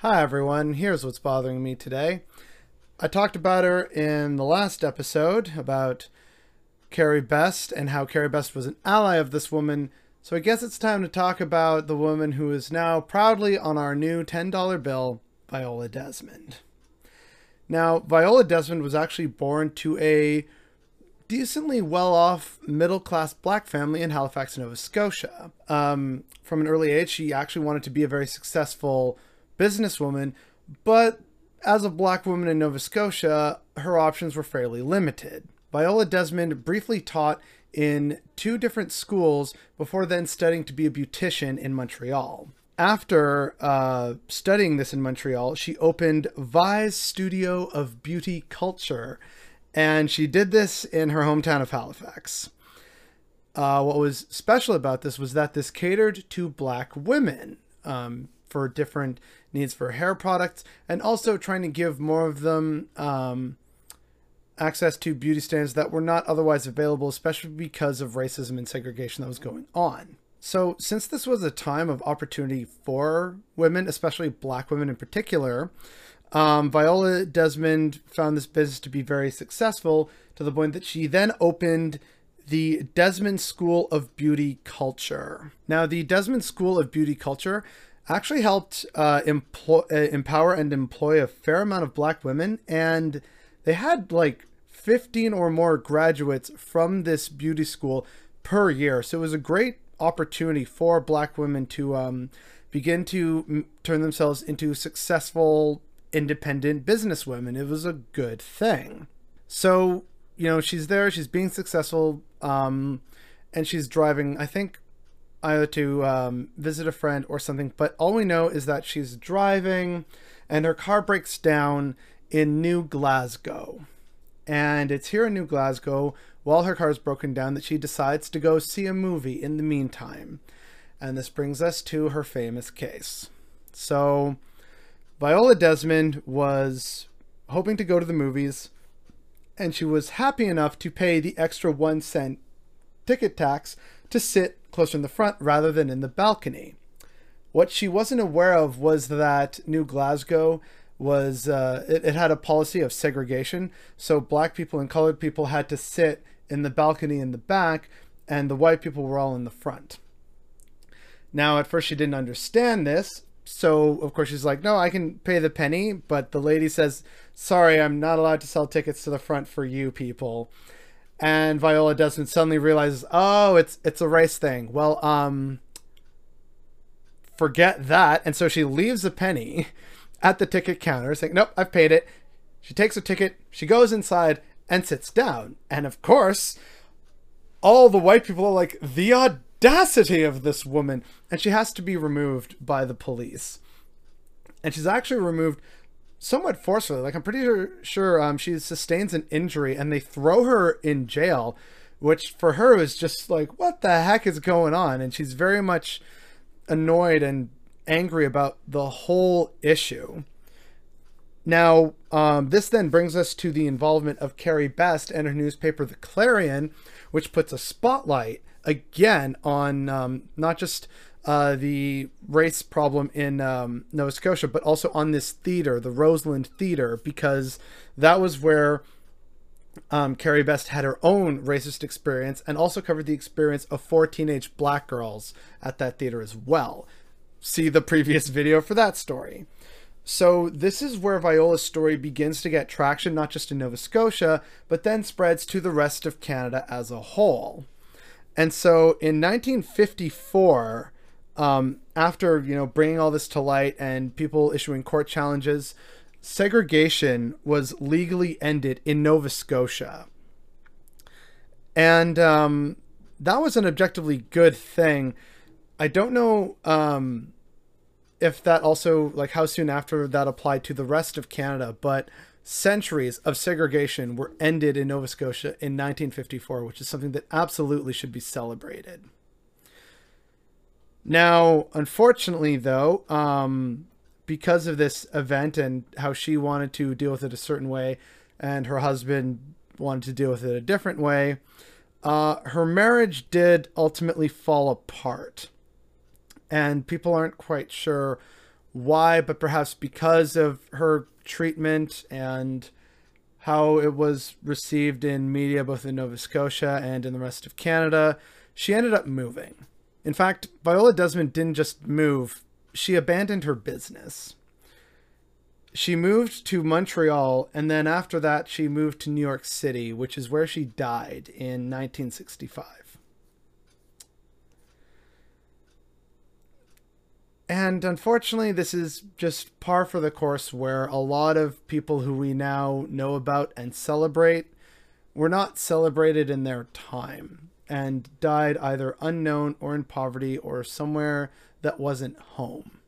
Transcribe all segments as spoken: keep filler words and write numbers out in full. Hi everyone, here's what's bothering me today. I talked about her in the last episode about Carrie Best and how Carrie Best was an ally of this woman. So I guess it's time to talk about the woman who is now proudly on our new ten dollar bill, Viola Desmond. Now, Viola Desmond was actually born to a decently well-off middle-class black family in Halifax, Nova Scotia. Um, from an early age, she actually wanted to be a very successful businesswoman, but as a black woman in Nova Scotia, her options were fairly limited. Viola Desmond briefly taught in two different schools before then studying to be a beautician in Montreal. After uh, studying this in Montreal, she opened Vi's Studio of Beauty Culture, and she did this in her hometown of Halifax. Uh, what was special about this was that this catered to black women, um, for different needs for hair products, and also trying to give more of them um, access to beauty standards that were not otherwise available, especially because of racism and segregation that was going on. So since this was a time of opportunity for women, especially black women in particular, um, Viola Desmond found this business to be very successful, to the point that she then opened the Desmond School of Beauty Culture. Now, the Desmond School of Beauty Culture actually helped uh, employ, uh, empower and employ a fair amount of black women. And they had like fifteen or more graduates from this beauty school per year. So it was a great opportunity for black women to um, begin to m turn themselves into successful, independent businesswomen. It was a good thing. So, you know, she's there, she's being successful, um, and she's driving, I think, either to um, visit a friend or something, but all we know is that she's driving and her car breaks down in New Glasgow. And it's here in New Glasgow, while her car is broken down, that she decides to go see a movie in the meantime. And this brings us to her famous case. So Viola Desmond was hoping to go to the movies, and she was happy enough to pay the extra one cent ticket tax to sit closer in the front rather than in the balcony. What she wasn't aware of was that New Glasgow was, uh, it, it had a policy of segregation. So black people and colored people had to sit in the balcony in the back, and the white people were all in the front. Now, at first she didn't understand this. So of course she's like, no, I can pay the penny. But the lady says, sorry, I'm not allowed to sell tickets to the front for you people. And Viola Desmond suddenly realizes, oh, it's it's a race thing. Well, um, forget that. And so she leaves a penny at the ticket counter saying, nope, I've paid it. She takes her ticket, she goes inside and sits down. And of course, all the white people are like, the audacity of this woman. And she has to be removed by the police. And she's actually removed somewhat forcefully. Like, I'm pretty sure um, she sustains an injury and they throw her in jail, which for her is just like, what the heck is going on? And she's very much annoyed and angry about the whole issue. Now, um, this then brings us to the involvement of Carrie Best and her newspaper, The Clarion, which puts a spotlight again on um, not just Uh, the race problem in um, Nova Scotia, but also on this theater, the Roseland Theater, because that was where um, Carrie Best had her own racist experience, and also covered the experience of four teenage black girls at that theater as well. See the previous video for that story. So this is where Viola's story begins to get traction, not just in Nova Scotia, but then spreads to the rest of Canada as a whole. And so in nineteen fifty-four, Um, after, you know, bringing all this to light and people issuing court challenges, segregation was legally ended in Nova Scotia. And um, that was an objectively good thing. I don't know um, if that also, like, how soon after that applied to the rest of Canada, but centuries of segregation were ended in Nova Scotia in nineteen fifty-four, which is something that absolutely should be celebrated. Now, unfortunately, though, um, because of this event and how she wanted to deal with it a certain way and her husband wanted to deal with it a different way, uh, her marriage did ultimately fall apart. And people aren't quite sure why, but perhaps because of her treatment and how it was received in media, both in Nova Scotia and in the rest of Canada, she ended up moving. In fact, Viola Desmond didn't just move, she abandoned her business. She moved to Montreal, and then after that, she moved to New York City, which is where she died in nineteen sixty-five. And unfortunately, this is just par for the course where a lot of people who we now know about and celebrate were not celebrated in their time and died either unknown or in poverty or somewhere that wasn't home.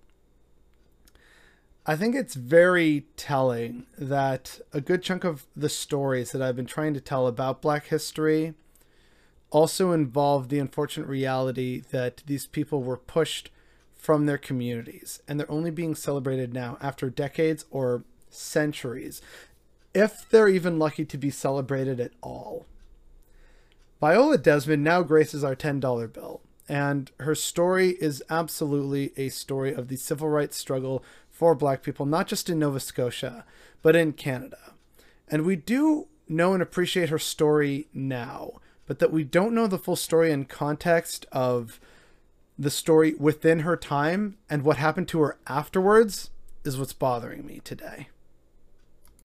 I think it's very telling that a good chunk of the stories that I've been trying to tell about Black history also involve the unfortunate reality that these people were pushed from their communities, and they're only being celebrated now after decades or centuries, if they're even lucky to be celebrated at all. Viola Desmond now graces our ten dollar bill, and her story is absolutely a story of the civil rights struggle for Black people, not just in Nova Scotia, but in Canada. And we do know and appreciate her story now, but that we don't know the full story in context of the story within her time and what happened to her afterwards is what's bothering me today.